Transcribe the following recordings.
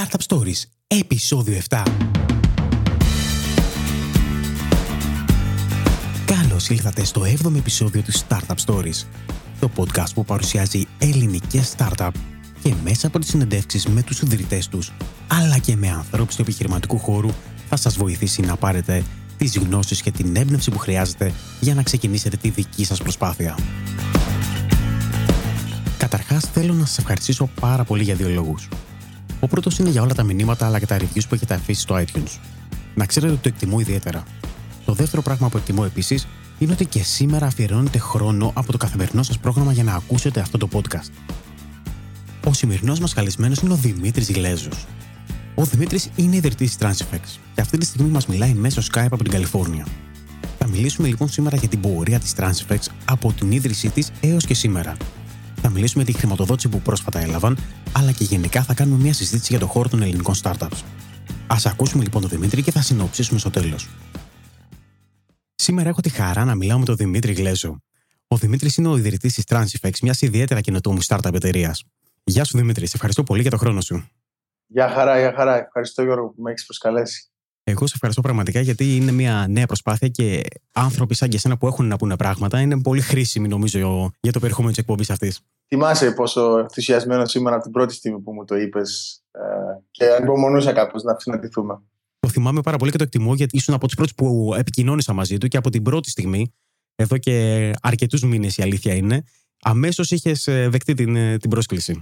Startup Stories, επεισόδιο 7. Καλώς ήλθατε στο 7ο επεισόδιο του Startup Stories, το podcast που παρουσιάζει ελληνικές startup και μέσα από τις συνεντεύξεις με τους ιδρυτές τους, αλλά και με ανθρώπους του επιχειρηματικού χώρου, θα σας βοηθήσει να πάρετε τις γνώσεις και την έμπνευση που χρειάζεται για να ξεκινήσετε τη δική σας προσπάθεια. Καταρχάς, θέλω να σας ευχαριστήσω πάρα πολύ για δύο λόγους. Ο πρώτος είναι για όλα τα μηνύματα αλλά και τα reviews που έχετε αφήσει στο iTunes. Να ξέρετε ότι το εκτιμώ ιδιαίτερα. Το δεύτερο πράγμα που εκτιμώ επίσης είναι ότι και σήμερα αφιερώνετε χρόνο από το καθημερινό σας πρόγραμμα για να ακούσετε αυτό το podcast. Ο σημερινός μας καλεσμένος είναι ο Δημήτρης Glezos. Ο Δημήτρης είναι ιδρυτής της Transifex και αυτή τη στιγμή μας μιλάει μέσω Skype από την Καλιφόρνια. Θα μιλήσουμε λοιπόν σήμερα για την πορεία της Transifex από την ίδρυσή της έως και σήμερα. Θα μιλήσουμε για τη χρηματοδότηση που πρόσφατα έλαβαν, αλλά και γενικά θα κάνουμε μια συζήτηση για τον χώρο των ελληνικών startups. Ας ακούσουμε λοιπόν τον Δημήτρη και θα συνοψίσουμε στο τέλος. Σήμερα έχω τη χαρά να μιλάω με τον Δημήτρη Glezos. Ο Δημήτρης είναι ο ιδρυτής της Transifex, μιας ιδιαίτερα καινοτόμου startup εταιρείας. Γεια σου Δημήτρη, σε ευχαριστώ πολύ για τον χρόνο σου. Γεια χαρά. Ευχαριστώ Γιώργο που με έχεις προσκαλέσει. Εγώ σε ευχαριστώ πραγματικά γιατί είναι μια νέα προσπάθεια και άνθρωποι σαν και εσένα που έχουν να πούνε πράγματα είναι πολύ χρήσιμοι νομίζω για το περιεχόμενο της εκπομπής αυτής. Θυμάσαι πόσο ενθουσιασμένος ήμουν από την πρώτη στιγμή που μου το είπες και ανυπομονούσα κάπως να συναντηθούμε. Το θυμάμαι πάρα πολύ και το εκτιμώ γιατί ήσουν από τους πρώτους που επικοινώνησα μαζί του και από την πρώτη στιγμή, εδώ και αρκετούς μήνες η αλήθεια είναι, αμέσως είχες δεχτεί την πρόσκληση.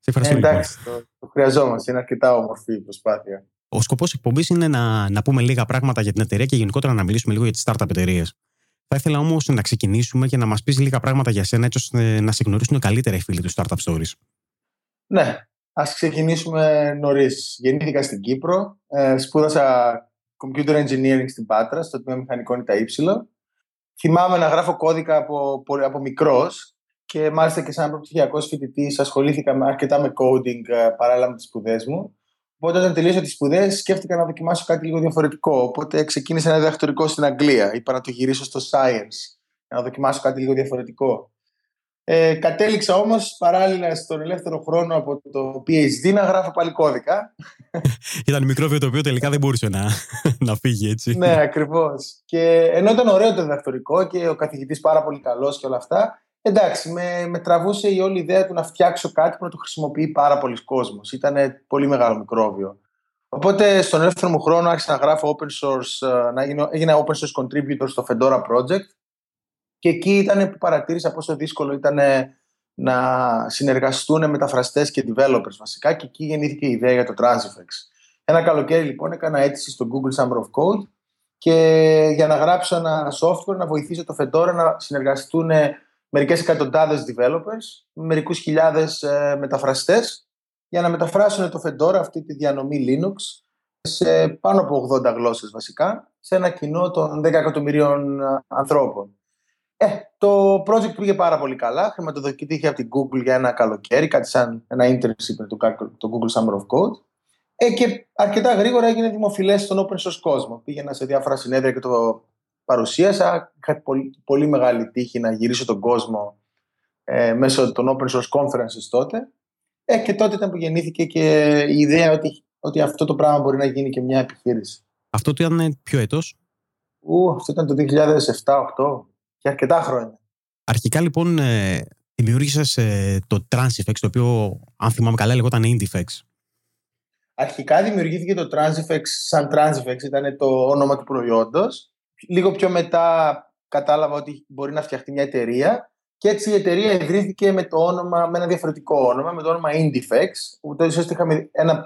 Σε ευχαριστώ εντάξει, λοιπόν. Το χρειαζόμαστε, είναι αρκετά όμορφη η προσπάθεια. Ο σκοπός της εκπομπής είναι να πούμε λίγα πράγματα για την εταιρεία και γενικότερα να μιλήσουμε λίγο για τις startup εταιρείες. Θα ήθελα όμως να ξεκινήσουμε και να μας πεις λίγα πράγματα για σένα, έτσι ώστε να σε γνωρίσουν καλύτερα οι φίλοι του Startup Stories. Ναι, ας ξεκινήσουμε νωρίς. Γεννήθηκα στην Κύπρο, σπούδασα Computer Engineering στην Πάτρα, στο τμήμα Μηχανικών ΙΤΑ-Υ. Θυμάμαι να γράφω κώδικα από μικρός και μάλιστα και σαν προπτυχιακός φοιτητής ασχολήθηκα αρκετά με coding παράλληλα με τις σπουδές μου. Οπότε, όταν τελείωσα τις σπουδές, σκέφτηκα να δοκιμάσω κάτι λίγο διαφορετικό. Οπότε, ξεκίνησα ένα διδακτορικό στην Αγγλία. Είπα να το γυρίσω στο science, για να δοκιμάσω κάτι λίγο διαφορετικό. Κατέληξα όμως παράλληλα στον ελεύθερο χρόνο από το PhD να γράφω πάλι κώδικα. Ήταν μικρόβιο το οποίο τελικά δεν μπορούσε να φύγει, έτσι. Ναι, ακριβώς. Και ενώ ήταν ωραίο το διδακτορικό και ο καθηγητής πάρα πολύ καλός και όλα αυτά. Εντάξει, με τραβούσε η όλη ιδέα του να φτιάξω κάτι που να το χρησιμοποιεί πάρα πολλοί κόσμος. Ήταν πολύ μεγάλο μικρόβιο. Οπότε στον ελεύθερο μου χρόνο άρχισα να γράφω open source, έγινα open source contributor στο Fedora Project και εκεί ήταν που παρατήρησα πόσο δύσκολο ήταν να συνεργαστούν μεταφραστές και developers βασικά και εκεί γεννήθηκε η ιδέα για το Transifex. Ένα καλοκαίρι λοιπόν έκανα αίτηση στο Google Summer of Code και για να γράψω ένα software να βοηθήσω το Fedora να συνεργαστούν μερικές εκατοντάδες developers, μερικούς χιλιάδες μεταφραστές για να μεταφράσουν το Fedora, αυτή τη διανομή Linux, σε πάνω από 80 γλώσσες βασικά, σε ένα κοινό των 10 εκατομμυρίων ανθρώπων. Το project πήγε πάρα πολύ καλά, χρηματοδοτήθηκε από την Google για ένα καλοκαίρι, κάτι σαν ένα internship με το Google Summer of Code και αρκετά γρήγορα έγινε δημοφιλές στον open source κόσμο. Πήγαινα σε διάφορα συνέδρια και το παρουσίασα, είχα πολύ μεγάλη τύχη να γυρίσω τον κόσμο μέσω των open source conferences τότε και τότε ήταν που γεννήθηκε και η ιδέα ότι αυτό το πράγμα μπορεί να γίνει και μια επιχείρηση. Αυτό το ήταν ποιο έτος? Αυτό ήταν το 2007-2008 και αρκετά χρόνια. Αρχικά λοιπόν δημιούργησες το Transifex, το οποίο αν θυμάμαι καλά λεγόταν Indifex. Αρχικά δημιουργήθηκε το Transifex σαν Transifex, ήταν το όνομα του προϊόντος. Λίγο πιο μετά κατάλαβα ότι μπορεί να φτιαχτεί μια εταιρεία και έτσι η εταιρεία ιδρύθηκε με ένα διαφορετικό όνομα, με το όνομα Indifex, οπότε ίσως είχαμε ένα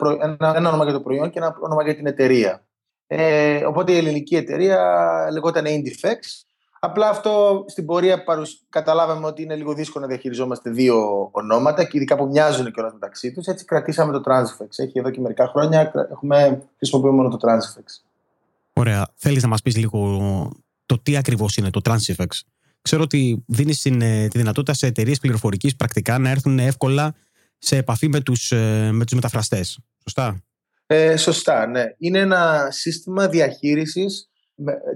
όνομα για το προϊόν και ένα όνομα για την εταιρεία. Οπότε η ελληνική εταιρεία λεγόταν Indifex. Απλά αυτό στην πορεία καταλάβαμε ότι είναι λίγο δύσκολο να διαχειριζόμαστε δύο ονόματα και ειδικά που μοιάζουν κιόλας μεταξύ τους. Έτσι κρατήσαμε το Transifex. Έχει εδώ και μερικά χρόνια χρησιμοποιούμε μόνο το Transifex. Ωραία. Θέλεις να μας πεις λίγο το τι ακριβώς είναι το Transifex? Ξέρω ότι δίνεις τη δυνατότητα σε εταιρείες πληροφορικής πρακτικά να έρθουν εύκολα σε επαφή με τους μεταφραστές. Σωστά? Σωστά, ναι. Είναι ένα σύστημα διαχείρισης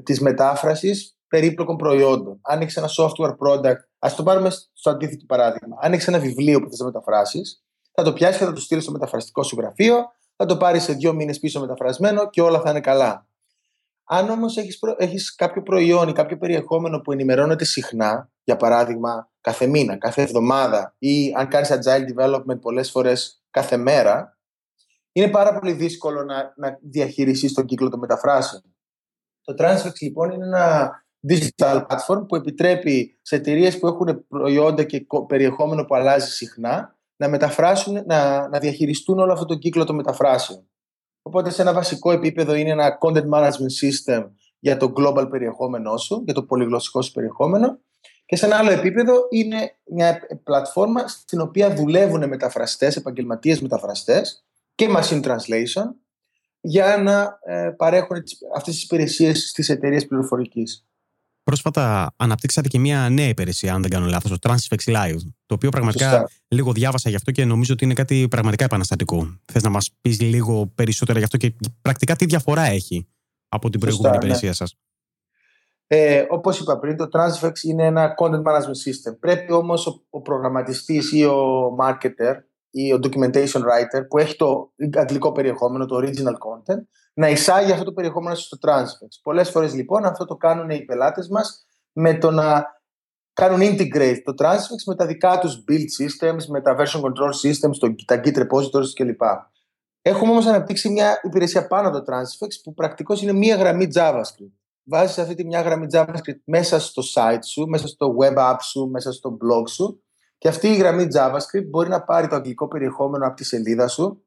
της μετάφρασης περίπλοκων προϊόντων. Αν έχεις ένα software product, ας το πάρουμε στο αντίθετο παράδειγμα. Αν έχεις ένα βιβλίο που θες να μεταφράσεις, θα το πιάσεις και θα το στείλεις στο μεταφραστικό σου γραφείο. θα το πάρεις σε 2 μήνες πίσω μεταφρασμένο και όλα θα είναι καλά. Αν όμως έχεις κάποιο προϊόν ή κάποιο περιεχόμενο που ενημερώνεται συχνά, για παράδειγμα κάθε μήνα, κάθε εβδομάδα ή αν κάνεις agile development πολλές φορές κάθε μέρα, είναι πάρα πολύ δύσκολο να διαχειριστείς τον κύκλο των μεταφράσεων. Το Transifex λοιπόν είναι ένα digital platform που επιτρέπει σε εταιρείες που έχουν προϊόντα και περιεχόμενο που αλλάζει συχνά να μεταφράσουν, να διαχειριστούν όλο αυτό το κύκλο των μεταφράσεων. Οπότε σε ένα βασικό επίπεδο είναι ένα content management system για το global περιεχόμενό σου, για το πολυγλωσσικό σου περιεχόμενο, και σε ένα άλλο επίπεδο είναι μια πλατφόρμα στην οποία δουλεύουν μεταφραστές, επαγγελματίες μεταφραστές και machine translation για να παρέχουν αυτές τις υπηρεσίες στις εταιρείες πληροφορικής. Πρόσφατα αναπτύξατε και μια νέα υπηρεσία, αν δεν κάνω λάθος, το Transifex Live, το οποίο πραγματικά λίγο διάβασα γι' αυτό και νομίζω ότι είναι κάτι πραγματικά επαναστατικό. Θες να μας πεις λίγο περισσότερα γι' αυτό και πρακτικά τι διαφορά έχει από την προηγούμενη υπηρεσία σας? Όπως είπα πριν, το Transifex είναι ένα content management system. Πρέπει όμως ο προγραμματιστής ή ο marketer ή ο documentation writer που έχει το αγγλικό περιεχόμενο, το original content, να εισάγει αυτό το περιεχόμενο στο Transifex. Πολλές φορές λοιπόν αυτό το κάνουν οι πελάτες μας με το να κάνουν integrate το Transifex με τα δικά τους build systems, με τα version control systems, τα git repositories κλπ. Έχουμε όμως αναπτύξει μια υπηρεσία πάνω το Transifex που πρακτικώς είναι μια γραμμή JavaScript. Βάζεις αυτή τη μια γραμμή JavaScript μέσα στο site σου, μέσα στο web app σου, μέσα στο blog σου, και αυτή η γραμμή JavaScript μπορεί να πάρει το αγγλικό περιεχόμενο από τη σελίδα σου,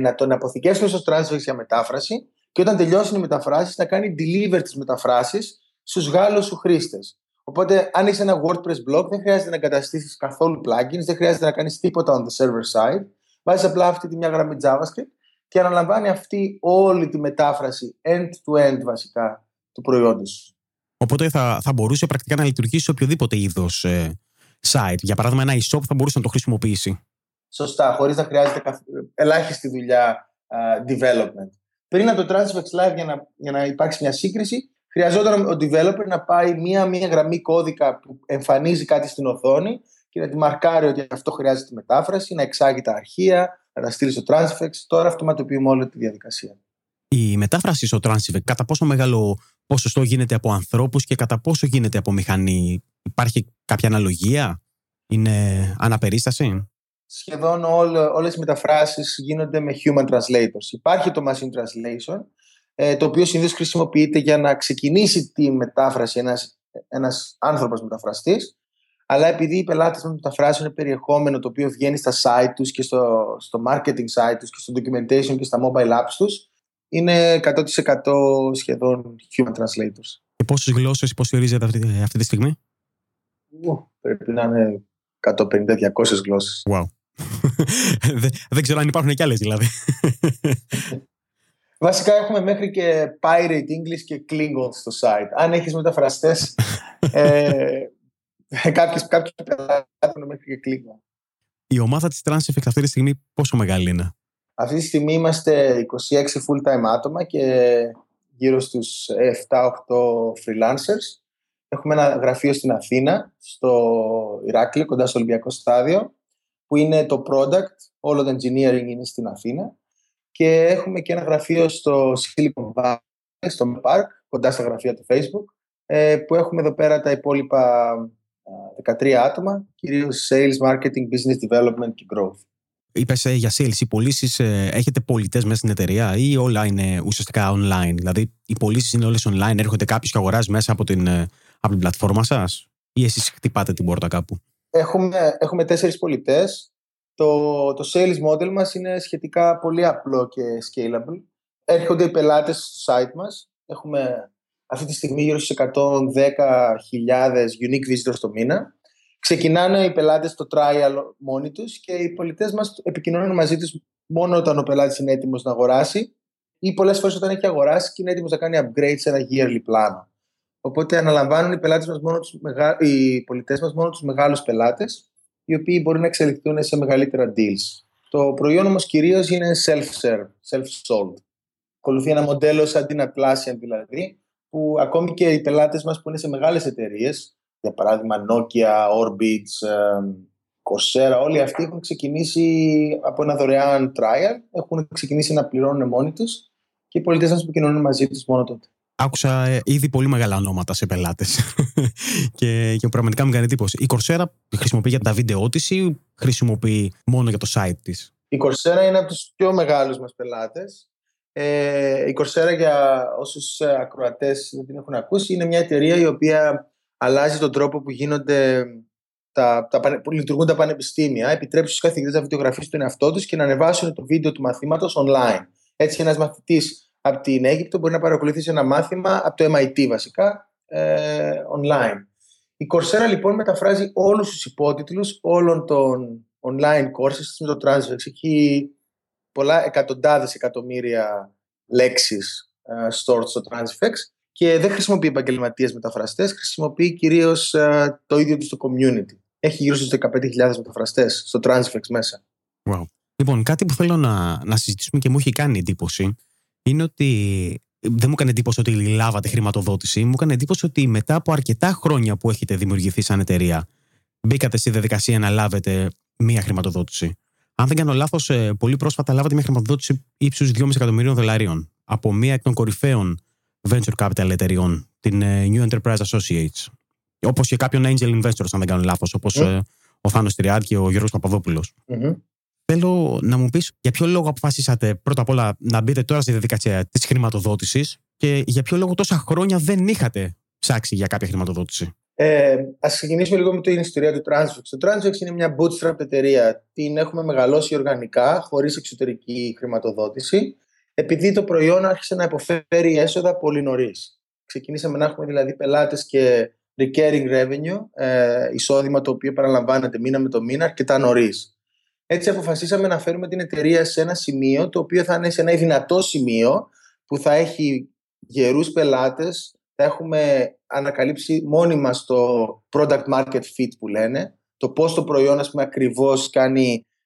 να τον αποθηκεύσει στο Transifex για μετάφραση, και όταν τελειώσουν οι μεταφράσεις να κάνει deliver τις μεταφράσεις στους Γάλλους σου χρήστες. Οπότε αν είσαι ένα WordPress blog δεν χρειάζεται να εγκαταστήσεις καθόλου plugins, δεν χρειάζεται να κάνεις τίποτα on the server side. Βάζεις απλά αυτή τη μια γραμμή JavaScript και αναλαμβάνει αυτή όλη τη μετάφραση end-to-end βασικά του προϊόντος σου. Οπότε θα μπορούσε πρακτικά να λειτουργήσει σε οποιοδήποτε είδος site. Για παράδειγμα, ένα e-shop θα μπορούσε να το χρησιμοποιήσει. Σωστά, χωρίς να χρειάζεται ελάχιστη δουλειά development. Πριν από το Transifex Live, για να υπάρξει μια σύγκριση, χρειαζόταν ο developer να πάει μία γραμμή κώδικα που εμφανίζει κάτι στην οθόνη και να τη μαρκάρει ότι αυτό χρειάζεται μετάφραση, να εξάγει τα αρχεία, να τα στείλει στο Transifex. Τώρα αυτοματοποιούμε όλη τη διαδικασία. Η μετάφραση στο Transifex, κατά πόσο μεγάλο ποσοστό γίνεται από ανθρώπους και κατά πόσο γίνεται από μηχανή? Υπάρχει κάποια αναλογία? Είναι αναπερίσταση? Σχεδόν όλες οι μεταφράσεις γίνονται με human translators. Υπάρχει το machine translation, το οποίο συνήθως χρησιμοποιείται για να ξεκινήσει τη μετάφραση ένας άνθρωπος μεταφραστής, αλλά επειδή οι πελάτες μας μεταφράζουν περιεχόμενο το οποίο βγαίνει στα site τους και στο marketing site τους και στο documentation και στα mobile apps τους, είναι 100% σχεδόν human translators. Και πόσες γλώσσες υποστηρίζεται αυτή τη στιγμή? Πρέπει να είναι 150-200 γλώσσες. Wow. Δεν ξέρω αν υπάρχουν και άλλες δηλαδή. Βασικά έχουμε μέχρι και Pirate English και Klingon στο site. Αν έχεις μεταφραστές, κάποιοι έχουν μέχρι και Klingon. Η ομάδα της Transifex αυτή τη στιγμή πόσο μεγάλη είναι? Αυτή τη στιγμή είμαστε 26 full-time άτομα και γύρω στους 7-8 freelancers. Έχουμε ένα γραφείο στην Αθήνα, στο Ηράκλειο, κοντά στο Ολυμπιακό Στάδιο, που είναι το product, όλο το engineering είναι στην Αθήνα. Και έχουμε και ένα γραφείο στο Silicon Valley, στο Park, κοντά στα γραφεία του Facebook, που έχουμε εδώ πέρα τα υπόλοιπα 13 άτομα, κυρίως sales, marketing, business development και growth. Είπες για sales, οι πωλήσεις, έχετε πωλητές μέσα στην εταιρεία ή όλα είναι ουσιαστικά online? Δηλαδή οι πωλήσεις είναι όλες online, έρχονται κάποιος και αγοράζει μέσα από την πλατφόρμα σας ή εσείς χτυπάτε την πόρτα κάπου? Έχουμε 4 πωλητές. Το sales model μας είναι σχετικά πολύ απλό και scalable. Έρχονται οι πελάτες στο site μας. Έχουμε αυτή τη στιγμή γύρω στους 110.000 unique visitors το μήνα. Ξεκινάνε οι πελάτες το trial μόνοι τους και οι πολιτές μας επικοινωνούν μαζί τους μόνο όταν ο πελάτης είναι έτοιμος να αγοράσει ή πολλές φορές όταν έχει αγοράσει και είναι έτοιμος να κάνει upgrade σε ένα yearly πλάνο. Οπότε αναλαμβάνουν οι πελάτες μας οι πολιτές μας μόνο τους μεγάλους πελάτες, οι οποίοι μπορούν να εξελιχθούν σε μεγαλύτερα deals. Το προϊόν όμως κυρίως είναι self-serve, self-sold. Ακολουθεί ένα μοντέλο σαν την Atlassian δηλαδή, που ακόμη και οι πελάτες μας που είναι σε μεγάλες εταιρείες, για παράδειγμα Nokia, Orbitz, Coursera, όλοι αυτοί έχουν ξεκινήσει από ένα δωρεάν trial, έχουν ξεκινήσει να πληρώνουν μόνοι τους και οι πολιτές μας επικοινωνούν μαζί τους μόνο τότε. Άκουσα ήδη πολύ μεγάλα ονόματα σε πελάτες και πραγματικά μου κάνει εντύπωση. Η Coursera χρησιμοποιεί για τα βίντεό της ή χρησιμοποιεί μόνο για το site της? Η Coursera είναι από τους πιο μεγάλους μας πελάτες. Η Coursera, για όσους ακροατές δεν την έχουν ακούσει, είναι μια εταιρεία η οποία αλλάζει τον τρόπο που γίνονται που λειτουργούν τα πανεπιστήμια, επιτρέψει στους καθηγητές να βιντεογραφήσουν τον εαυτό τους και να ανεβάσουν το βίντεο του μαθήματος online. Έτσι, ένας μαθητής από την Αίγυπτο μπορεί να παρακολουθήσει ένα μάθημα από το MIT βασικά online. Η Coursera λοιπόν μεταφράζει όλους τους υπότιτλους όλων των online courses με το Transifex. Έχει πολλά εκατοντάδες εκατομμύρια λέξεις stored στο Transifex και δεν χρησιμοποιεί επαγγελματίες μεταφραστές, χρησιμοποιεί κυρίως το ίδιο του το community. Έχει γύρω στους 15.000 μεταφραστές στο Transifex μέσα. Wow. Λοιπόν, κάτι που θέλω να συζητήσουμε και μου έχει κάνει εντύπωση είναι ότι δεν μου έκανε εντύπωση ότι λάβατε χρηματοδότηση. Μου έκανε εντύπωση ότι μετά από αρκετά χρόνια που έχετε δημιουργηθεί σαν εταιρεία, μπήκατε στη διαδικασία να λάβετε μία χρηματοδότηση. Αν δεν κάνω λάθος, πολύ πρόσφατα λάβατε μία χρηματοδότηση ύψους $2,5 εκατομμυρίων από μία εκ των κορυφαίων venture capital εταιρεών, την New Enterprise Associates. Όπως και κάποιον angel investors, αν δεν κάνω λάθος, όπως ο Θάνος Τριανταφυλλού και ο Γιώργος Παπαδόπουλος. Θέλω να μου πεις για ποιο λόγο αποφασίσατε πρώτα απ' όλα να μπείτε τώρα στη διαδικασία της χρηματοδότησης και για ποιο λόγο τόσα χρόνια δεν είχατε ψάξει για κάποια χρηματοδότηση. Ας ξεκινήσουμε λίγο με την ιστορία του Transifex. Το Transifex είναι μια bootstrap εταιρεία. Την έχουμε μεγαλώσει οργανικά, χωρίς εξωτερική χρηματοδότηση, επειδή το προϊόν άρχισε να υποφέρει έσοδα πολύ νωρίς. Ξεκινήσαμε να έχουμε δηλαδή πελάτες και recurring revenue, εισόδημα το οποίο παραλαμβάνεται μήνα με το μήνα, αρκετά νωρίς. Έτσι αποφασίσαμε να φέρουμε την εταιρεία σε ένα σημείο το οποίο θα είναι σε ένα δυνατό σημείο που θα έχει γερούς πελάτες, θα έχουμε ανακαλύψει μόνοι μας το product market fit που λένε, το πώς το προϊόν ας πούμε, ακριβώς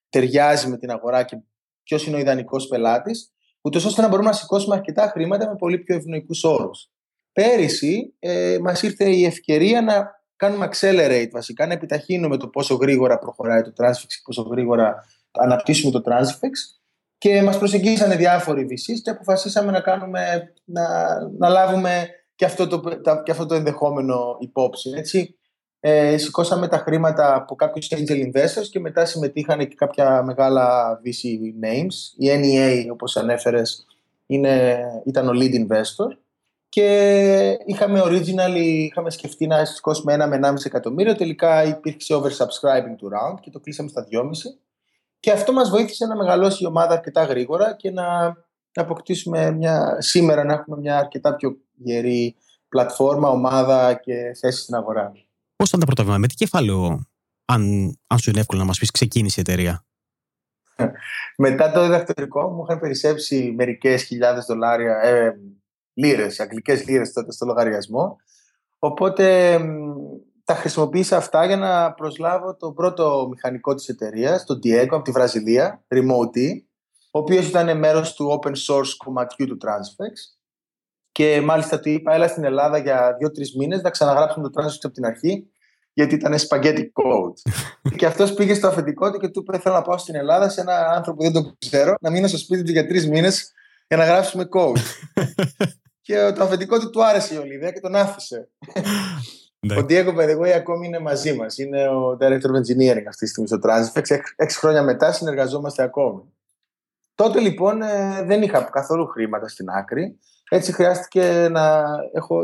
ταιριάζει με την αγορά και ποιος είναι ο ιδανικός πελάτης, ούτως ώστε να μπορούμε να σηκώσουμε αρκετά χρήματα με πολύ πιο ευνοϊκούς όρους. Πέρυσι μας ήρθε η ευκαιρία να κάνουμε accelerate βασικά, να επιταχύνουμε το πόσο γρήγορα προχωράει το Transifex και πόσο γρήγορα αναπτύσσουμε το Transifex και μας προσεγγίσανε διάφοροι VCs και αποφασίσαμε να λάβουμε και αυτό το ενδεχόμενο υπόψη. Έτσι, σηκώσαμε τα χρήματα από κάποιους angel investors και μετά συμμετείχαν και κάποια μεγάλα VC names. Η NEA, όπως ανέφερες, ήταν ο lead investor. Και είχαμε σκεφτεί να σηκώσουμε 1 με 1,5 εκατομμύριο. Τελικά υπήρξε oversubscribing του round και το κλείσαμε στα 2,5. Και αυτό μας βοήθησε να μεγαλώσει η ομάδα αρκετά γρήγορα και να αποκτήσουμε σήμερα να έχουμε μια αρκετά πιο γερή πλατφόρμα, ομάδα και θέση στην αγορά. Πώς ήταν τα πρώτα βήματα, με τι κεφάλαιο, αν σου είναι εύκολο να μας πεις, ξεκίνησε η εταιρεία? Μετά το διδακτορικό μου είχαν περισσέψει μερικές χιλιάδες $1,000 λίρες, αγγλικές λίρες τότε στο λογαριασμό. Οπότε τα χρησιμοποίησα αυτά για να προσλάβω τον πρώτο μηχανικό της εταιρείας, τον Diego από τη Βραζιλία, remote, ο οποίος ήταν μέρος του open source κομματιού του Transifex. Και μάλιστα του είπα, έλα στην Ελλάδα για 2-3 μήνες να ξαναγράψουμε το Transifex από την αρχή, γιατί ήταν spaghetti code. Και αυτός πήγε στο αφεντικό του και του είπε: θέλω να πάω στην Ελλάδα σε έναν άνθρωπο που δεν τον ξέρω, να μείνω στο σπίτι του για 3 μήνες για να γράψουμε code. Και το αφεντικό του άρεσε η όλη ιδέα και τον άφησε. Ο Diego, by the way, ακόμη είναι μαζί μας. Είναι ο Director of Engineering αυτή τη στιγμή στο Transifex. 6 χρόνια μετά συνεργαζόμαστε ακόμη. Τότε λοιπόν δεν είχα καθόλου χρήματα στην άκρη. Έτσι χρειάστηκε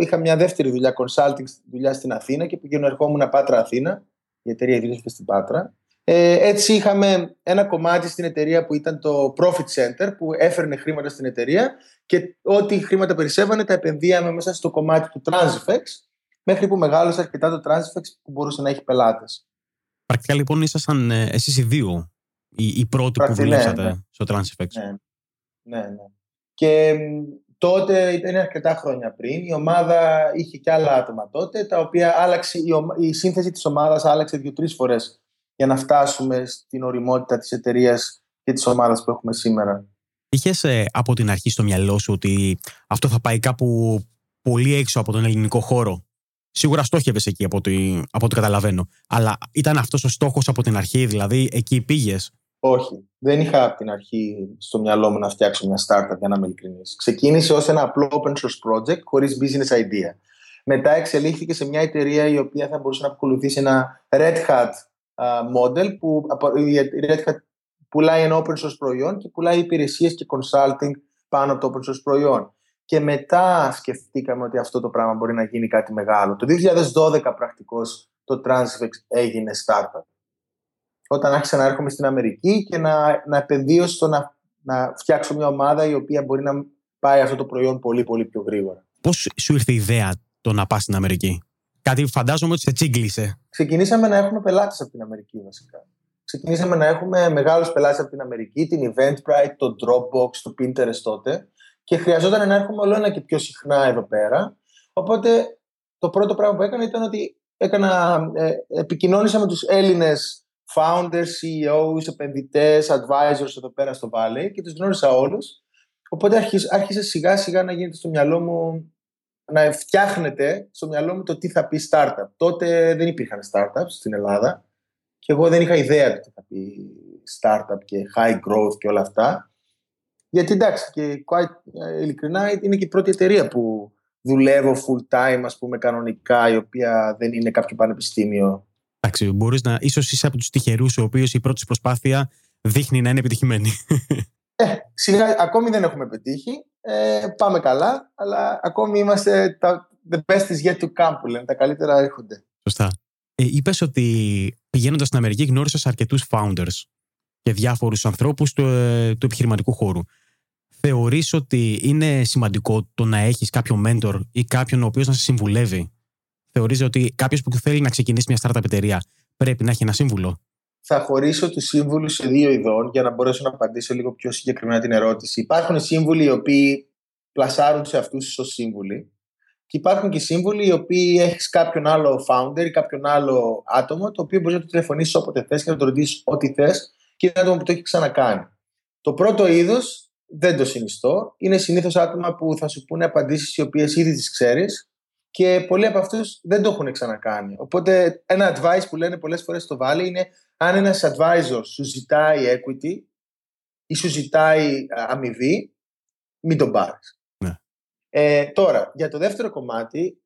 είχα μια δεύτερη δουλειά, consulting δουλειά στην Αθήνα και πηγαίνω ερχόμουν Πάτρα-Αθήνα. Η εταιρεία δούλευε στην Πάτρα. Έτσι είχαμε ένα κομμάτι στην εταιρεία που ήταν το profit center που έφερνε χρήματα στην εταιρεία και ό,τι χρήματα περισσεύανε τα επενδύαμε μέσα στο κομμάτι του Transifex μέχρι που μεγάλωσε αρκετά το Transifex που μπορούσε να έχει πελάτες. Πρακτικά λοιπόν ήσασταν εσείς οι δύο οι πρώτοι που δουλέψατε στο Transifex. Ναι. Και τότε ήταν αρκετά χρόνια πριν. Η ομάδα είχε και άλλα άτομα τότε τα οποία άλλαξε, η σύνθεση της ομάδας άλλαξε 2-3 φορές για να φτάσουμε στην ωριμότητα της εταιρείας και της ομάδας που έχουμε σήμερα. Είχες από την αρχή στο μυαλό σου ότι αυτό θα πάει κάπου πολύ έξω από τον ελληνικό χώρο Σίγουρα στόχευες εκεί από ό,τι καταλαβαίνω. Αλλά ήταν αυτός ο στόχος από την αρχή, δηλαδή εκεί πήγες? Όχι. Δεν είχα από την αρχή στο μυαλό μου να φτιάξω μια startup, για να είμαι ειλικρινής. Ξεκίνησε ως ένα απλό open source project χωρίς business idea. Μετά εξελίχθηκε σε μια εταιρεία η οποία θα μπορούσε να ακολουθήσει ένα Red Hat model, που η Red Hat πουλάει ένα open source προϊόν και πουλάει υπηρεσίες και consulting πάνω από το open source προϊόν. Και μετά σκεφτήκαμε ότι αυτό το πράγμα μπορεί να γίνει κάτι μεγάλο. Το 2012 πρακτικώς το Transifex έγινε startup. Όταν άρχισα να έρχομαι στην Αμερική και να επενδύω στο να φτιάξω μια ομάδα η οποία μπορεί να πάει αυτό το προϊόν πολύ πολύ πιο γρήγορα. Πώς σου ήρθε η ιδέα το να πας στην Αμερική? Κάτι φαντάζομαι ότι σε τσίγκλισε. Ξεκινήσαμε να έχουμε πελάτες από την Αμερική βασικά. Ξεκινήσαμε να έχουμε μεγάλους πελάτες από την Αμερική, την Eventbrite, το Dropbox, το Pinterest τότε. Και χρειαζόταν να έρχομαι όλο ένα και πιο συχνά εδώ πέρα. Οπότε το πρώτο πράγμα που έκανα ήταν ότι επικοινώνησα με τους Έλληνες founders, CEOs, επενδυτές, advisors εδώ πέρα στο Valley και τους γνώρισα όλους. Οπότε άρχισε σιγά σιγά να γίνεται στο μυαλό μου, να φτιάχνεται στο μυαλό μου το τι θα πει startup. Τότε δεν υπήρχαν startups στην Ελλάδα και εγώ δεν είχα ιδέα του τι θα πει startup και high growth και όλα αυτά. Γιατί εντάξει, και ειλικρινά είναι και η πρώτη εταιρεία που δουλεύω full time, ας πούμε, κανονικά, η οποία δεν είναι κάποιο πανεπιστήμιο. Εντάξει, ίσως είσαι από τους τυχερούς, ο οποίος η πρώτη προσπάθεια δείχνει να είναι επιτυχημένη. Σιγά, ακόμη δεν έχουμε πετύχει. Πάμε καλά, αλλά ακόμη είμαστε the best is yet to come, που λένε. Τα καλύτερα έρχονται. Σωστά. Είπες ότι πηγαίνοντας στην Αμερική γνώρισες αρκετούς founders και διάφορους ανθρώπους του επιχειρηματικού χώρου. Θεωρείς ότι είναι σημαντικό το να έχεις κάποιο mentor ή κάποιον ο οποίος να σε συμβουλεύει? Θεωρείς ότι κάποιος που θέλει να ξεκινήσει μια startup εταιρεία πρέπει να έχει ένα σύμβουλο? Θα χωρίσω τους σύμβουλους σε δύο ειδών για να μπορέσω να απαντήσω λίγο πιο συγκεκριμένα την ερώτηση. Υπάρχουν σύμβουλοι οι οποίοι πλασάρουν σε αυτούς ως σύμβουλοι και υπάρχουν και σύμβουλοι οι οποίοι έχεις κάποιον άλλο founder ή κάποιον άλλο άτομο το οποίο μπορεί να του τηλεφωνήσεις όποτε θες και να του ρωτήσεις ό,τι θες. Και είναι άτομα που το έχει ξανακάνει. Το πρώτο είδος δεν το συνιστώ. Είναι συνήθως άτομα που θα σου πούνε απαντήσεις οι οποίες ήδη τις ξέρεις και πολλοί από αυτούς δεν το έχουν ξανακάνει. Οπότε ένα advice που λένε πολλές φορές στο Valley είναι αν ένας advisor σου ζητάει equity ή σου ζητάει αμοιβή, μην τον πάρεις. Ναι. Τώρα, για το δεύτερο κομμάτι,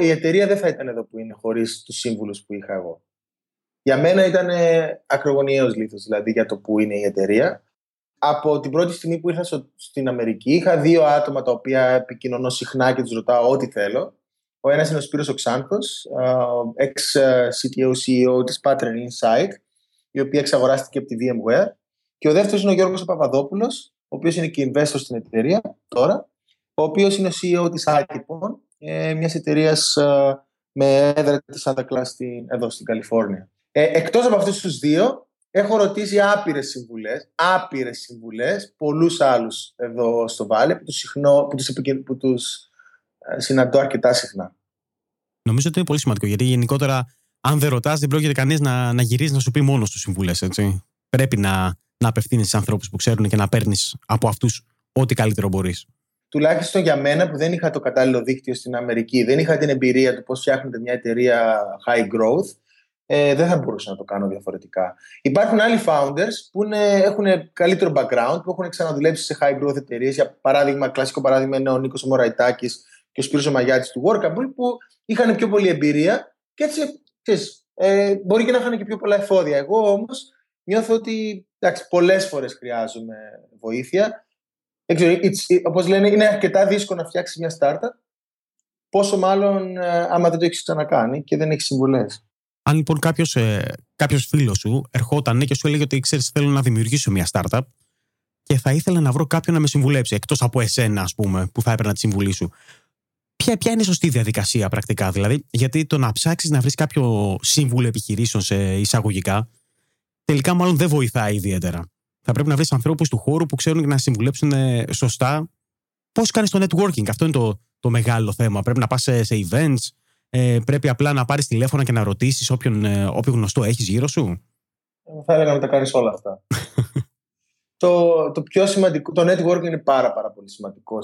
η εταιρεία δεν θα ήταν εδώ που είναι χωρίς τους σύμβουλους που είχα εγώ. Για μένα ήταν ακρογωνιαίος λίθος, δηλαδή για το που είναι η εταιρεία. Από την πρώτη στιγμή που ήρθα στην Αμερική, είχα δύο άτομα τα οποία επικοινωνώ συχνά και τους ρωτάω ό,τι θέλω. Ο ένας είναι ο Σπύρος Οξάνθος, ex-CTO-CEO της Patron Insight, η οποία εξαγοράστηκε από τη VMware. Και ο δεύτερος είναι ο Γιώργος Παπαδόπουλος, ο οποίος είναι και investor στην εταιρεία τώρα, ο οποίος είναι ο CEO της Atipon, μιας εταιρείας με έδρα της Santa Clara εδώ στην Καλιφόρνια. Εκτός από αυτούς τους δύο, έχω ρωτήσει άπειρες συμβουλές, πολλούς άλλους εδώ στο Βάλε που τους συναντώ αρκετά συχνά. Νομίζω ότι είναι πολύ σημαντικό, γιατί γενικότερα αν δεν ρωτάς δεν πρόκειται κανείς να γυρίζει να σου πει μόνος τους συμβουλές, έτσι. Πρέπει να απευθύνεις στους ανθρώπους που ξέρουν και να παίρνεις από αυτούς ό,τι καλύτερο μπορείς. Τουλάχιστον για μένα που δεν είχα το κατάλληλο δίκτυο στην Αμερική, δεν είχα την εμπειρία του πώς φτιάχνεται μια εταιρεία high growth, δεν θα μπορούσα να το κάνω διαφορετικά. Υπάρχουν άλλοι founders που έχουν καλύτερο background, που έχουν ξαναδουλέψει σε high growth εταιρείες. Για παράδειγμα, κλασικό παράδειγμα είναι ο Νίκος Μωραητάκης και ο Σπύρος Μαγιάτης του Workable, που είχαν πιο πολλή εμπειρία και έτσι μπορεί και να είχαν και πιο πολλά εφόδια. Εγώ όμως νιώθω ότι πολλές φορές χρειάζομαι βοήθεια. Όπως λένε, είναι αρκετά δύσκολο να φτιάξει μια startup, πόσο μάλλον άμα δεν το έχεις ξανακάνει και δεν έχεις συμβουλές. Αν λοιπόν κάποιος φίλος σου ερχόταν και σου έλεγε ότι ξέρεις, θέλω να δημιουργήσω μια startup και θα ήθελα να βρω κάποιον να με συμβουλέψει, εκτός από εσένα, ας πούμε, που θα έπαιρνα τη συμβουλή σου. Ποια είναι η σωστή διαδικασία πρακτικά, δηλαδή? Γιατί το να ψάξεις να βρεις κάποιο σύμβουλο επιχειρήσεων σε εισαγωγικά, τελικά μάλλον δεν βοηθάει ιδιαίτερα. Θα πρέπει να βρεις ανθρώπους του χώρου που ξέρουν και να συμβουλέψουν σωστά. Πώς κάνεις το networking? Αυτό είναι το μεγάλο θέμα. Πρέπει να πας σε events. Πρέπει απλά να πάρεις τηλέφωνα και να ρωτήσεις όποιον γνωστό έχεις γύρω σου. Θα έλεγα να τα κάνεις όλα αυτά. το πιο σημαντικό, το networking είναι πάρα πολύ σημαντικό,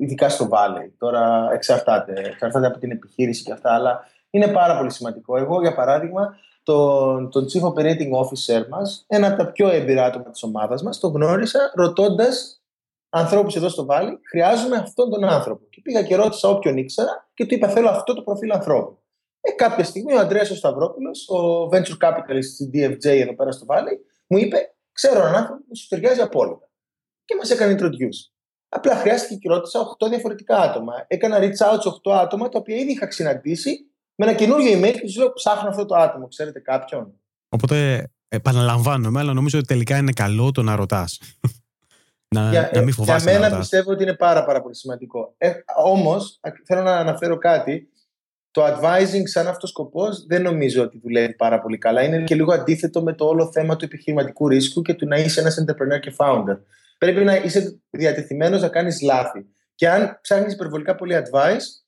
ειδικά στο Valley. Τώρα εξαρτάται από την επιχείρηση και αυτά, αλλά είναι πάρα πολύ σημαντικό. Εγώ, για παράδειγμα, τον Chief Operating Officer μας, ένα από τα πιο έμπειρα άτομα της ομάδας μας, τον γνώρισα ρωτώντας ανθρώπους εδώ στο Valley, χρειάζομαι αυτόν τον άνθρωπο. Και πήγα και ρώτησα όποιον ήξερα και του είπα: θέλω αυτό το προφίλ ανθρώπου. Κάποια στιγμή ο Ανδρέας ο Σταυρόπουλος, ο venture capitalist της DFJ εδώ πέρα στο Valley, μου είπε: ξέρω έναν άνθρωπο που σου ταιριάζει απόλυτα. Και μας έκανε introduce. Απλά χρειάστηκε και ρώτησα 8 διαφορετικά άτομα. Έκανα reach out σε 8 άτομα τα οποία ήδη είχα συναντήσει με ένα καινούριο email και τους λέω: ψάχνω αυτό το άτομο, ξέρετε κάποιον. Οπότε επαναλαμβάνομαι, αλλά νομίζω ότι τελικά είναι καλό το να ρωτάς. να μην φοβάσαι. Για μένα πιστεύω ότι είναι πάρα πολύ σημαντικό. Όμως θέλω να αναφέρω κάτι. Το advising σαν αυτός σκοπός δεν νομίζω ότι δουλεύει πάρα πολύ καλά. Είναι και λίγο αντίθετο με το όλο θέμα του επιχειρηματικού ρίσκου και του να είσαι ένας entrepreneur και founder. Πρέπει να είσαι διατεθειμένος να κάνεις λάθη. Και αν ψάχνεις υπερβολικά πολύ advice,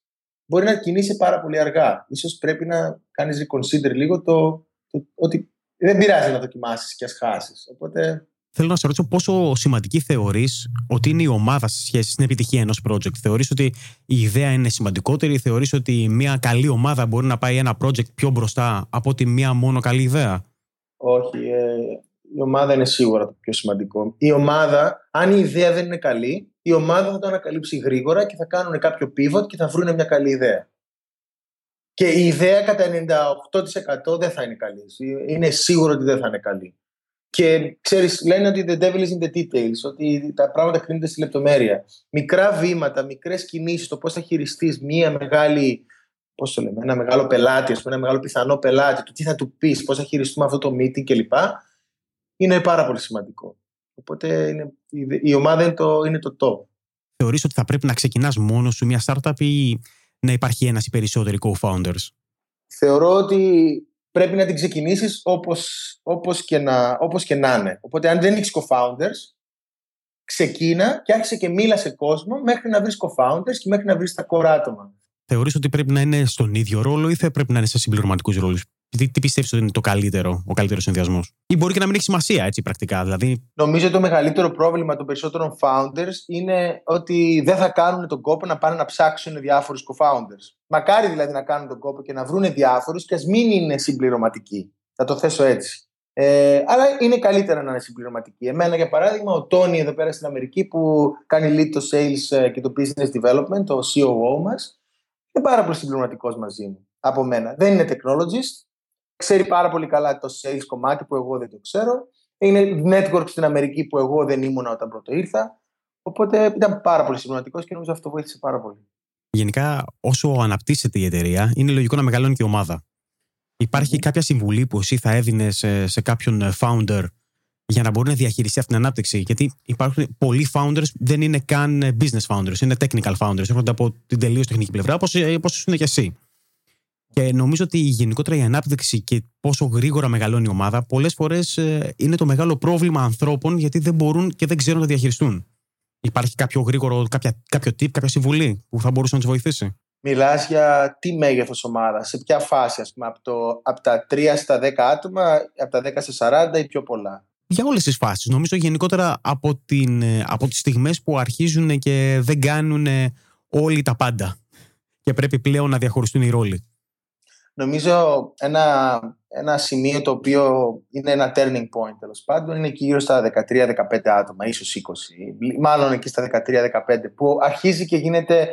μπορεί να κινείσαι πάρα πολύ αργά. Ίσως πρέπει να κάνεις reconsider λίγο το ότι δεν πειράζει να δοκιμάσεις και ας χάσεις. Οπότε... Θέλω να σε ρωτήσω πόσο σημαντική θεωρείς ότι είναι η ομάδα σε σχέση στην επιτυχία ενός project. Θεωρείς ότι η ιδέα είναι σημαντικότερη, θεωρείς ότι μια καλή ομάδα μπορεί να πάει ένα project πιο μπροστά από ότι μια μόνο καλή ιδέα? Όχι, η ομάδα είναι σίγουρα το πιο σημαντικό. Η ομάδα, αν η ιδέα δεν είναι καλή, η ομάδα θα το ανακαλύψει γρήγορα και θα κάνουν κάποιο pivot και θα βρουν μια καλή ιδέα. Και η ιδέα κατά 98% δεν θα είναι καλή. Είναι σίγουρο ότι δεν θα είναι καλή. Και ξέρεις, λένε ότι the devil is in the details, ότι τα πράγματα κρίνονται στη λεπτομέρεια. Μικρά βήματα, μικρές κινήσεις, το πώς θα χειριστείς ένα μεγάλο πελάτη, ένα μεγάλο πιθανό πελάτη, το τι θα του πεις, πώς θα χειριστούμε αυτό το meeting κλπ. Είναι πάρα πολύ σημαντικό. Οπότε η ομάδα είναι το top. Θεωρείς ότι θα πρέπει να ξεκινάς μόνος σου μια startup ή να υπάρχει ένας ή περισσότεροι co-founders? Θεωρώ ότι πρέπει να την ξεκινήσεις όπως και να είναι. Οπότε αν δεν έχεις co-founders, ξεκίνα και άρχισε και μίλα σε κόσμο μέχρι να βρεις co-founders και μέχρι να βρεις τα core άτομα. Θεωρείς ότι πρέπει να είναι στον ίδιο ρόλο ή θα πρέπει να είναι σε συμπληρωματικούς ρόλους? Τι πιστεύεις ότι είναι ο καλύτερος συνδυασμός? Ή μπορεί και να μην έχει σημασία έτσι πρακτικά. Δηλαδή... Νομίζω ότι το μεγαλύτερο πρόβλημα των περισσότερων founders είναι ότι δεν θα κάνουν τον κόπο να πάνε να ψάξουν διάφορους co-founders. Μακάρι δηλαδή να κάνουν τον κόπο και να βρουν διάφορους και ας μην είναι συμπληρωματικοί. Θα το θέσω έτσι. Αλλά είναι καλύτερα να είναι συμπληρωματικοί. Εμένα, για παράδειγμα, ο Τόνι εδώ πέρα στην Αμερική που κάνει lead το sales και το business development, το COO μας, είναι πάρα πολύ συμπληρωματικός μαζί μου. Από μένα. Δεν είναι technologist. Ξέρει πάρα πολύ καλά το sales κομμάτι που εγώ δεν το ξέρω. Είναι network στην Αμερική που εγώ δεν ήμουνα όταν πρώτο ήρθα. Οπότε ήταν πάρα πολύ συμπληρωματικός και νομίζω αυτό βοήθησε πάρα πολύ. Γενικά, όσο αναπτύσσεται η εταιρεία, είναι λογικό να μεγαλώνει και η ομάδα. Υπάρχει κάποια συμβουλή που εσύ θα έδινες σε κάποιον founder για να μπορεί να διαχειριστεί αυτή την ανάπτυξη? Γιατί υπάρχουν πολλοί founders που δεν είναι καν business founders, είναι technical founders. Έρχονται από την τελείως τεχνική πλευρά, όπως είναι και εσύ. Και νομίζω ότι γενικότερα η ανάπτυξη και πόσο γρήγορα μεγαλώνει η ομάδα, πολλές φορές είναι το μεγάλο πρόβλημα ανθρώπων γιατί δεν μπορούν και δεν ξέρουν να τα διαχειριστούν. Υπάρχει κάποιο tip, κάποια συμβουλή που θα μπορούσε να τους βοηθήσει? Μιλάς για τι μέγεθος ομάδα, σε ποια φάση, ας πούμε, από τα 3 στα 10 άτομα, από τα 10 στα 40 ή πιο πολλά? Για όλες τις φάσεις. Νομίζω γενικότερα από τις στιγμές που αρχίζουν και δεν κάνουν όλοι τα πάντα και πρέπει πλέον να διαχωριστούν οι ρόλοι. Νομίζω ένα σημείο το οποίο είναι ένα turning point τέλος πάντων είναι εκεί γύρω στα 13-15 άτομα, ίσως 20, μάλλον εκεί στα 13-15, που αρχίζει και γίνεται,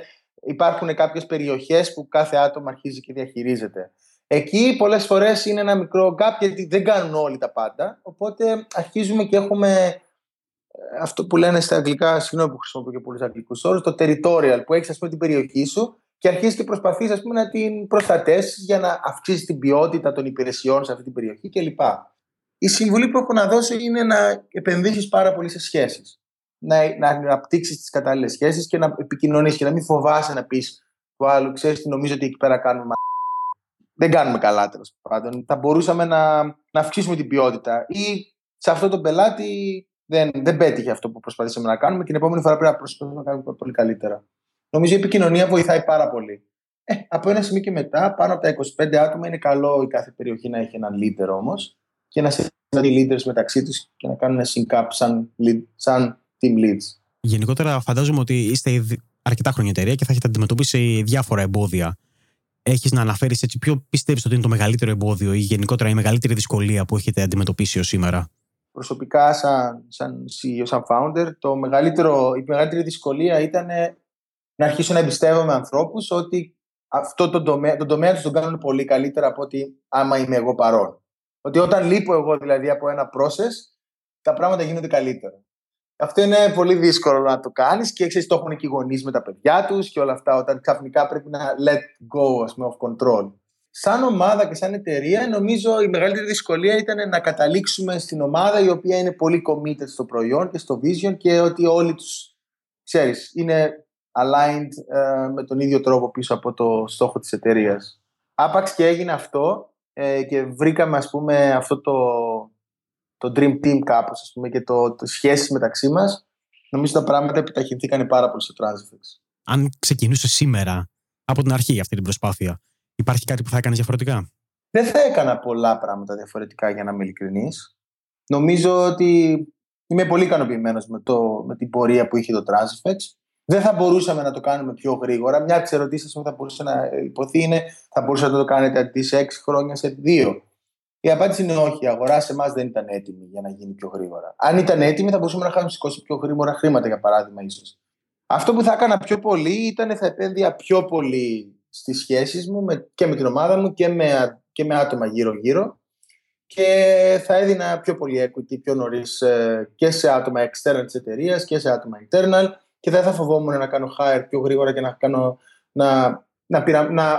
υπάρχουν κάποιες περιοχές που κάθε άτομο αρχίζει και διαχειρίζεται. Εκεί πολλές φορές είναι ένα μικρό gap γιατί δεν κάνουν όλοι τα πάντα, οπότε αρχίζουμε και έχουμε αυτό που λένε στα αγγλικά, συγγνώμη που χρησιμοποιώ και πολλούς αγγλικούς όρους, το territorial, που έχεις, ας πούμε, την περιοχή σου και αρχίζει και προσπαθεί, ας πούμε, να την προστατεύσει για να αυξήσει την ποιότητα των υπηρεσιών σε αυτή την περιοχή κλπ. Η συμβουλή που έχω να δώσω είναι να επενδύσεις πάρα πολύ σε σχέσεις. Να αναπτύξεις τις κατάλληλες σχέσεις και να επικοινωνείς και να μην φοβάσαι να πεις του άλλου, ξέρεις τι, νομίζω ότι εκεί πέρα κάνουμε. Δεν κάνουμε καλά, τέλος πάντων. Θα μπορούσαμε να αυξήσουμε την ποιότητα. Ή σε αυτό τον πελάτη δεν πέτυχε αυτό που προσπαθήσαμε να κάνουμε. Την επόμενη φορά πρέπει να προσπαθήσουμε να κάνουμε πολύ καλύτερα. Νομίζω η επικοινωνία βοηθάει πάρα πολύ. Από ένα σημείο και μετά, πάνω από τα 25 άτομα, είναι καλό η κάθε περιοχή να έχει έναν leader όμως, και να συναντήσει leaders μεταξύ τους και να κάνουν sync-up σαν team leads. Γενικότερα φαντάζομαι ότι είστε ήδη αρκετά χρόνια εταιρεία και θα έχετε αντιμετωπίσει διάφορα εμπόδια. Έχεις να αναφέρεις έτσι ποιο πιστεύεις ότι είναι το μεγαλύτερο εμπόδιο ή γενικότερα η μεγαλύτερη δυσκολία που έχετε αντιμετωπίσει ως σήμερα? Προσωπικά, σαν CEO, σαν founder, η μεγαλύτερη δυσκολία ήταν να αρχίσω να εμπιστεύομαι ανθρώπους ότι αυτό τον τομέα τους τον κάνουν πολύ καλύτερα από ότι άμα είμαι εγώ παρόν. Ότι όταν λείπω εγώ δηλαδή από ένα process, τα πράγματα γίνονται καλύτερα. Αυτό είναι πολύ δύσκολο να το κάνεις και ξέρεις, το έχουν και οι γονείς με τα παιδιά τους και όλα αυτά, όταν ξαφνικά πρέπει να let go, ας πούμε, of control. Σαν ομάδα και σαν εταιρεία, νομίζω η μεγαλύτερη δυσκολία ήταν να καταλήξουμε στην ομάδα η οποία είναι πολύ committed στο προϊόν και στο vision και ότι όλοι τους, ξέρεις, είναι aligned με τον ίδιο τρόπο πίσω από το στόχο της εταιρείας. Άπαξ και έγινε αυτό και βρήκαμε, ας πούμε, αυτό το dream team κάπως, ας πούμε, και το σχέσεις μεταξύ μας, νομίζω τα πράγματα επιταχυνθήκαν πάρα πολύ στο Transifex. Αν ξεκινούσε σήμερα από την αρχή αυτή την προσπάθεια, υπάρχει κάτι που θα έκανες διαφορετικά? Δεν θα έκανα πολλά πράγματα διαφορετικά, για να είμαι ειλικρινής. Νομίζω ότι είμαι πολύ ικανοποιημένος με την πορεία που είχε το Transifex. Δεν θα μπορούσαμε να το κάνουμε πιο γρήγορα. Μια από τις ερωτήσεις που θα μπορούσε να υποθεί είναι, θα μπορούσατε να το κάνετε αντί σε 6 χρόνια σε 2. Η απάντηση είναι όχι. Η αγορά σε εμάς δεν ήταν έτοιμη για να γίνει πιο γρήγορα. Αν ήταν έτοιμη, θα μπορούσαμε να είχαμε σηκώσει πιο γρήγορα χρήματα, για παράδειγμα, ίσως. Αυτό που θα έκανα πιο πολύ ήταν θα επένδυα πιο πολύ στις σχέσεις μου και με την ομάδα μου και με άτομα γύρω-γύρω, και θα έδινα πιο πολύ equity πιο νωρίς και σε άτομα external της εταιρείας και σε άτομα internal, και δεν θα φοβόμουν να κάνω hire πιο γρήγορα και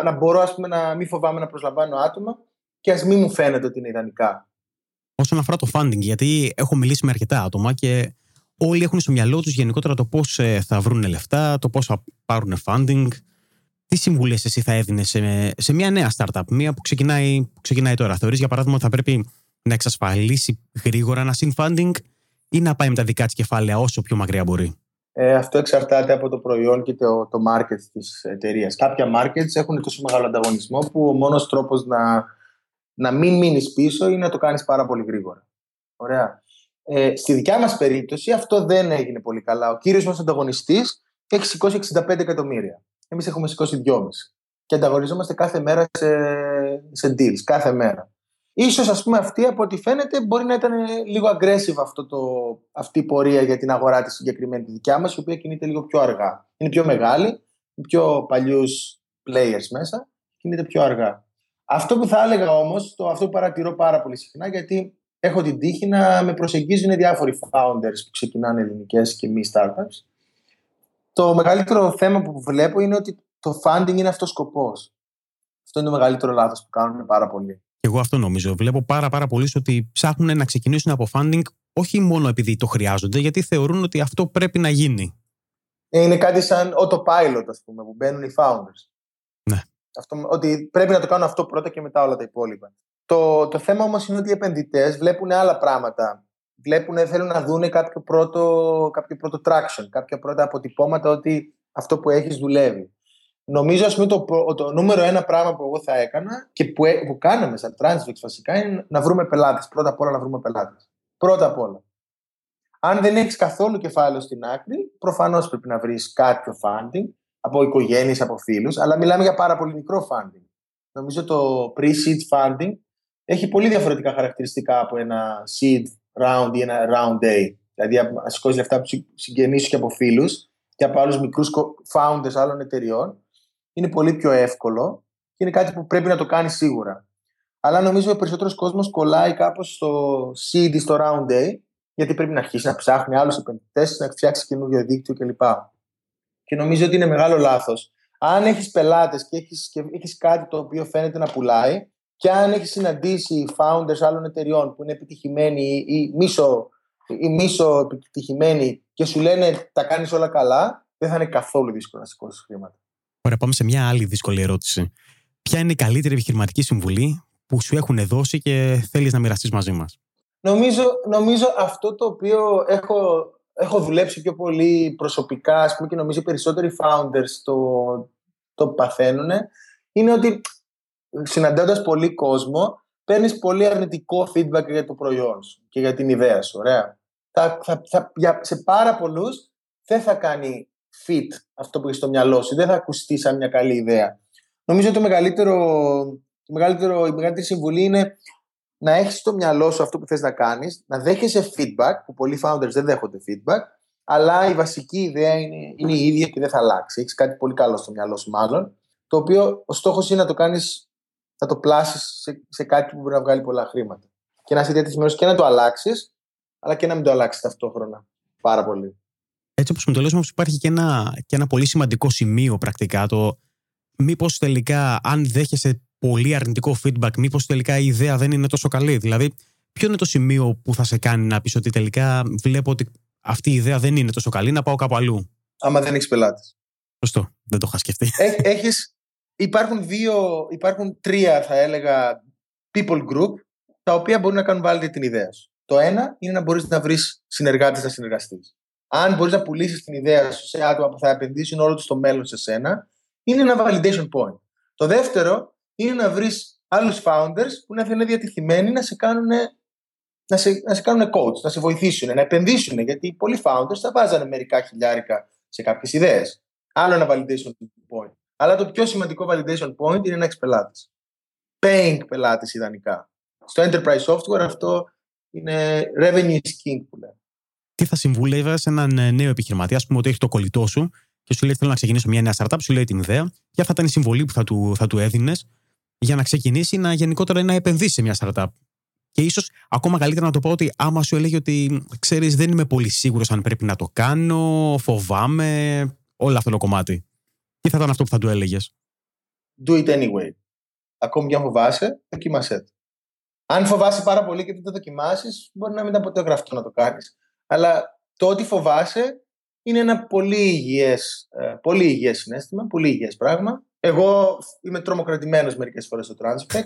να μπορώ, ας πούμε, να μην φοβάμαι να προσλαμβάνω άτομα και ας μην μου φαίνεται ότι είναι ιδανικά. Όσον αφορά το funding, γιατί έχω μιλήσει με αρκετά άτομα και όλοι έχουν στο μυαλό τους γενικότερα το πώς θα βρουν λεφτά, το πώς θα πάρουν funding. Τι συμβουλές εσύ θα έδινες σε μια νέα startup, μια που ξεκινάει τώρα? Θεωρείς, για παράδειγμα, ότι θα πρέπει να εξασφαλίσει γρήγορα ένα funding ή να πάει με τα δικά της κεφάλαια όσο πιο μακριά μπορεί? Αυτό εξαρτάται από το προϊόν και το market της εταιρείας. Κάποια markets έχουν τόσο μεγάλο ανταγωνισμό που ο μόνος τρόπος να μην μείνεις πίσω ή να το κάνεις πάρα πολύ γρήγορα. Ωραία. Στη δικιά μας περίπτωση αυτό δεν έγινε πολύ καλά. Ο κύριος μας ανταγωνιστής έχει σηκώσει 65 εκατομμύρια. Εμείς έχουμε σηκώσει 2,5. Και ανταγωνιζόμαστε κάθε μέρα σε deals, κάθε μέρα. Ίσως, ας πούμε, αυτή, από ό,τι φαίνεται, μπορεί να ήταν λίγο aggressive αυτή η πορεία για την αγορά της συγκεκριμένη τη δικιά μας, η οποία κινείται λίγο πιο αργά. Είναι πιο μεγάλη, πιο παλιούς players μέσα, κινείται πιο αργά. Αυτό που θα έλεγα όμως, αυτό που παρατηρώ πάρα πολύ συχνά, γιατί έχω την τύχη να με προσεγγίζουν διάφοροι founders που ξεκινάνε ελληνικές και μη startups. Το μεγαλύτερο θέμα που βλέπω είναι ότι το funding είναι αυτός ο σκοπός. Αυτό είναι το μεγαλύτερο λάθος που κάνουν πάρα πολύ. Εγώ αυτό νομίζω. Βλέπω πάρα πολύ ότι ψάχνουν να ξεκινήσουν από funding όχι μόνο επειδή το χρειάζονται, γιατί θεωρούν ότι αυτό πρέπει να γίνει. Είναι κάτι σαν autopilot, ας πούμε, που μπαίνουν οι founders. Ναι. Ότι πρέπει να το κάνουν αυτό πρώτα και μετά όλα τα υπόλοιπα. Το θέμα όμως είναι ότι οι επενδυτές βλέπουν άλλα πράγματα. Θέλουν να δουν κάποιο πρώτο traction, κάποια πρώτα αποτυπώματα ότι αυτό που έχεις δουλεύει. Νομίζω, ας πούμε, το νούμερο ένα πράγμα που εγώ θα έκανα και που κάναμε σαν Transifex βασικά είναι να βρούμε πελάτες. Πρώτα απ' όλα να βρούμε πελάτες. Πρώτα απ' όλα. Αν δεν έχεις καθόλου κεφάλαιο στην άκρη, προφανώς πρέπει να βρεις κάποιο funding από οικογένειες, από φίλους, αλλά μιλάμε για πάρα πολύ μικρό funding. Νομίζω το pre-seed funding έχει πολύ διαφορετικά χαρακτηριστικά από ένα seed round ή ένα round day. Δηλαδή, να σηκώσεις λεφτά από συγγενείς και από φίλους και από άλλους μικρούς founders άλλων εταιριών, είναι πολύ πιο εύκολο και είναι κάτι που πρέπει να το κάνεις σίγουρα. Αλλά νομίζω ο περισσότερος κόσμος κολλάει κάπως στο seed ή στο round day, γιατί πρέπει να αρχίσει να ψάχνει άλλους επενδυτές, να φτιάξει καινούριο δίκτυο κλπ. Και νομίζω ότι είναι μεγάλο λάθος. Αν έχεις πελάτες και έχεις κάτι το οποίο φαίνεται να πουλάει, και αν έχεις συναντήσει founders άλλων εταιριών που είναι επιτυχημένοι ή μίσο επιτυχημένοι και σου λένε τα κάνεις όλα καλά, δεν θα είναι καθόλου δύσκολο να σηκώσεις χρήματα. Ωραία, πάμε σε μια άλλη δύσκολη ερώτηση. Ποια είναι η καλύτερη επιχειρηματική συμβουλή που σου έχουν δώσει και θέλεις να μοιραστείς μαζί μας? Νομίζω αυτό το οποίο έχω δουλέψει πιο πολύ προσωπικά, ας πούμε, και νομίζω οι περισσότεροι founders το παθαίνουν, είναι ότι συναντώντας πολύ κόσμο, παίρνεις πολύ αρνητικό feedback για το προϊόν σου και για την ιδέα σου. Ωραία. Σε πάρα πολλούς δεν θα κάνει fit αυτό που έχει στο μυαλό σου, δεν θα ακουστεί σαν μια καλή ιδέα. Νομίζω ότι η μεγαλύτερη συμβουλή είναι να έχεις στο μυαλό σου αυτό που θες να κάνεις, να δέχεσαι feedback, που πολλοί founders δεν δέχονται feedback, αλλά η βασική ιδέα είναι η ίδια και δεν θα αλλάξει. Έχεις κάτι πολύ καλό στο μυαλό σου μάλλον, το οποίο ο στόχος είναι να το κάνεις, να το πλάσεις σε κάτι που μπορεί να βγάλει πολλά χρήματα. Και να είσαι διατεθειμένος και να το αλλάξεις, αλλά και να μην το αλλάξεις ταυτόχρονα πάρα πολύ. Έτσι όπως μου το λες, όμως υπάρχει και ένα πολύ σημαντικό σημείο πρακτικά, το μήπως τελικά αν δέχεσαι πολύ αρνητικό feedback, μήπως τελικά η ιδέα δεν είναι τόσο καλή. Δηλαδή, ποιο είναι το σημείο που θα σε κάνει να πεις ότι τελικά βλέπω ότι αυτή η ιδέα δεν είναι τόσο καλή, να πάω κάπου αλλού? Άμα δεν έχεις πελάτες. Σωστό, δεν το είχα σκεφτεί. Υπάρχουν τρία, θα έλεγα, people group, τα οποία μπορούν να κάνουν validate την ιδέα σου. Το ένα είναι να μπορείς να βρεις συνεργάτες να συνεργαστείς. Αν μπορείς να πουλήσεις την ιδέα σου σε άτομα που θα επενδύσουν όλο τους το μέλλον σε σένα, είναι ένα validation point. Το δεύτερο είναι να βρεις άλλους founders που να είναι διατεθειμένοι να σε κάνουν coach, να σε βοηθήσουν, να επενδύσουν. Γιατί πολλοί founders θα βάζανε μερικά χιλιάρικα σε κάποιες ιδέες. Άλλο ένα validation point. Αλλά το πιο σημαντικό validation point είναι να έχεις πελάτες. Paying πελάτες ιδανικά. Στο enterprise software αυτό είναι revenue is king που λέμε. Τι θα συμβούλευες έναν νέο επιχειρηματία, ας πούμε, ότι έχει το κολλητό σου και σου λέει: Θέλω να ξεκινήσω μια νέα startup, σου λέει την ιδέα. Ποια θα ήταν η συμβολή που θα του έδινες για να ξεκινήσει να γενικότερα να επενδύσει σε μια startup? Και ίσως ακόμα καλύτερα να το πω ότι άμα σου έλεγε ότι ξέρεις, δεν είμαι πολύ σίγουρος αν πρέπει να το κάνω, φοβάμαι, όλο αυτό το κομμάτι. Τι θα ήταν αυτό που θα του έλεγες? Do it anyway. Ακόμη και αν φοβάσαι, δοκίμασέ το. Αν φοβάσαι πάρα πολύ και δεν το δοκιμάσεις, μπορεί να μην ήταν ποτέ γραφτό να το κάνεις. Αλλά το ότι φοβάσαι είναι ένα πολύ υγιές συναίσθημα, πολύ υγιές πράγμα. Εγώ είμαι τρομοκρατημένος μερικές φορές στο Transifex.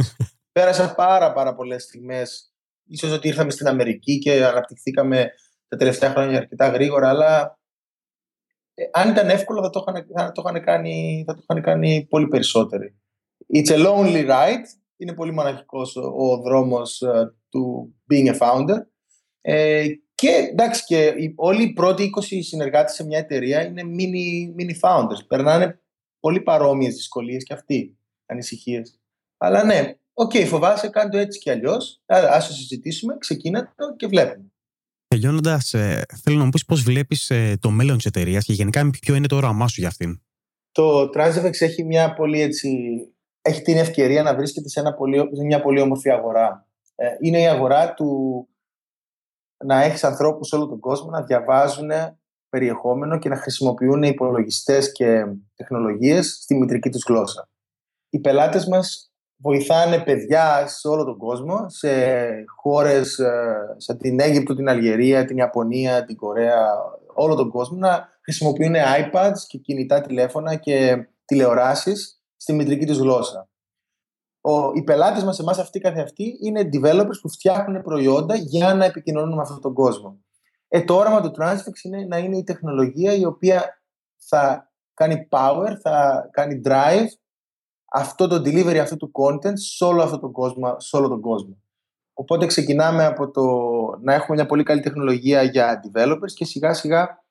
Πέρασα πάρα πολλές στιγμές. Ίσως ότι ήρθαμε στην Αμερική και αναπτυχθήκαμε τα τελευταία χρόνια αρκετά γρήγορα, αλλά αν ήταν εύκολο θα το είχαν κάνει πολύ περισσότεροι. It's a lonely ride. Είναι πολύ μοναχικός ο δρόμος του being a founder. Και εντάξει, και όλοι οι πρώτοι 20 συνεργάτες σε μια εταιρεία είναι mini founders. Περνάνε πολύ παρόμοιες δυσκολίες και αυτοί, ανησυχίες. Αλλά ναι, φοβάσαι, κάνε το έτσι και αλλιώς. Ας το συζητήσουμε, ξεκίνα το και βλέπουμε. Τελειώνοντας, θέλω να μου πεις πώς βλέπεις το μέλλον της εταιρείας και γενικά ποιο είναι το όραμά σου για αυτήν. Το Transifex έχει μια πολύ έχει την ευκαιρία να βρίσκεται σε μια πολύ όμορφη αγορά. Είναι η αγορά του να έχεις ανθρώπους σε όλο τον κόσμο να διαβάζουν περιεχόμενο και να χρησιμοποιούν υπολογιστές και τεχνολογίες στη μητρική τους γλώσσα. Οι πελάτες μας βοηθάνε παιδιά σε όλο τον κόσμο, σε χώρες σαν την Αίγυπτο, την Αλγερία, την Ιαπωνία, την Κορέα, όλο τον κόσμο να χρησιμοποιούν iPads και κινητά τηλέφωνα και τηλεοράσεις στη μητρική τους γλώσσα. Οι πελάτες μας, εμάς αυτοί καθ' αυτοί, είναι developers που φτιάχνουν προϊόντα για να επικοινωνούν με αυτόν τον κόσμο. Το όραμα του Transifex είναι να είναι η τεχνολογία η οποία θα κάνει power, θα κάνει drive αυτό το delivery αυτού του content σε όλο αυτόν τον κόσμο, Οπότε ξεκινάμε από το να έχουμε μια πολύ καλή τεχνολογία για developers και σιγά σιγά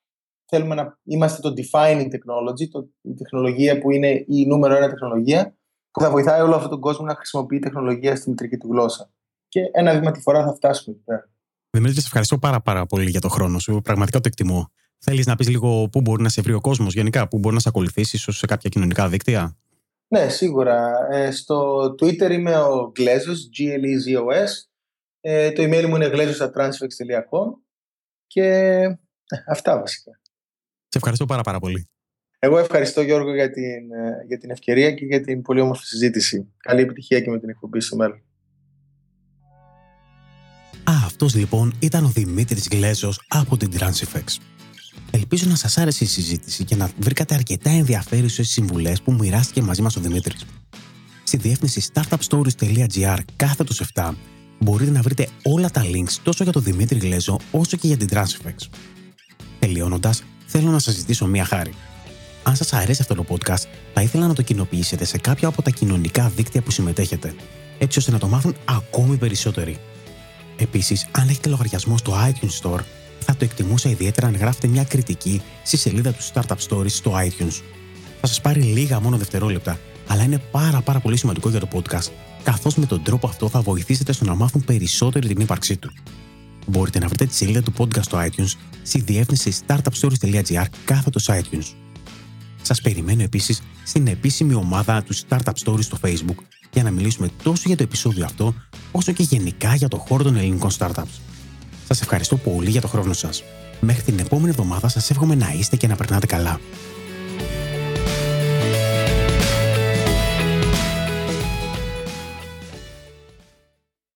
θέλουμε να είμαστε το defining technology, η τεχνολογία που είναι η νούμερο ένα τεχνολογία που θα βοηθάει όλο αυτόν τον κόσμο να χρησιμοποιεί τεχνολογία στη μητρική του γλώσσα. Και ένα βήμα τη φορά θα φτάσουμε εκεί πέρα. Δημήτρη, σε ευχαριστώ πάρα πολύ για τον χρόνο σου. Πραγματικά το εκτιμώ. Θέλεις να πεις λίγο πού μπορεί να σε βρει ο κόσμος, γενικά, πού μπορεί να σε ακολουθήσει, ίσως σε κάποια κοινωνικά δίκτυα? Ναι, σίγουρα. Στο Twitter είμαι ο Glezos, Glezos. Το email μου είναι glezos@transifex.com. Και αυτά βασικά. Σε ευχαριστώ πάρα πολύ. Εγώ ευχαριστώ, Γιώργο, για την ευκαιρία και για την πολύ όμορφη συζήτηση. Καλή επιτυχία και με την εκπομπή στο μέλλον. Αυτός λοιπόν ήταν ο Δημήτρης Glezos από την Transifex. Ελπίζω να σας άρεσε η συζήτηση και να βρήκατε αρκετά ενδιαφέρουσες συμβουλές που μοιράστηκε μαζί μας ο Δημήτρης. Στη διεύθυνση startupstories.gr/7 μπορείτε να βρείτε όλα τα links τόσο για τον Δημήτρη Glezos όσο και για την Transifex. Τελειώνοντας, θέλω να σας ζητήσω μία χάρη. Αν σας αρέσει αυτό το podcast, θα ήθελα να το κοινοποιήσετε σε κάποια από τα κοινωνικά δίκτυα που συμμετέχετε. έτσι ώστε να το μάθουν ακόμη περισσότεροι. Επίσης, αν έχετε λογαριασμό στο iTunes Store, θα το εκτιμούσα ιδιαίτερα αν γράφετε μια κριτική στη σελίδα του Startup Stories στο iTunes. Θα σας πάρει λίγα μόνο δευτερόλεπτα, αλλά είναι πάρα πολύ σημαντικό για το podcast, καθώς με τον τρόπο αυτό θα βοηθήσετε στο να μάθουν περισσότερη την ύπαρξή του. Μπορείτε να βρείτε τη σελίδα του podcast στο iTunes στη διεύθυνση startupstories.gr/iTunes. Σας περιμένω επίσης στην επίσημη ομάδα του Startup Stories στο Facebook για να μιλήσουμε τόσο για το επεισόδιο αυτό, όσο και γενικά για το χώρο των ελληνικών startups. Σας ευχαριστώ πολύ για το χρόνο σας. Μέχρι την επόμενη εβδομάδα σας εύχομαι να είστε και να περνάτε καλά.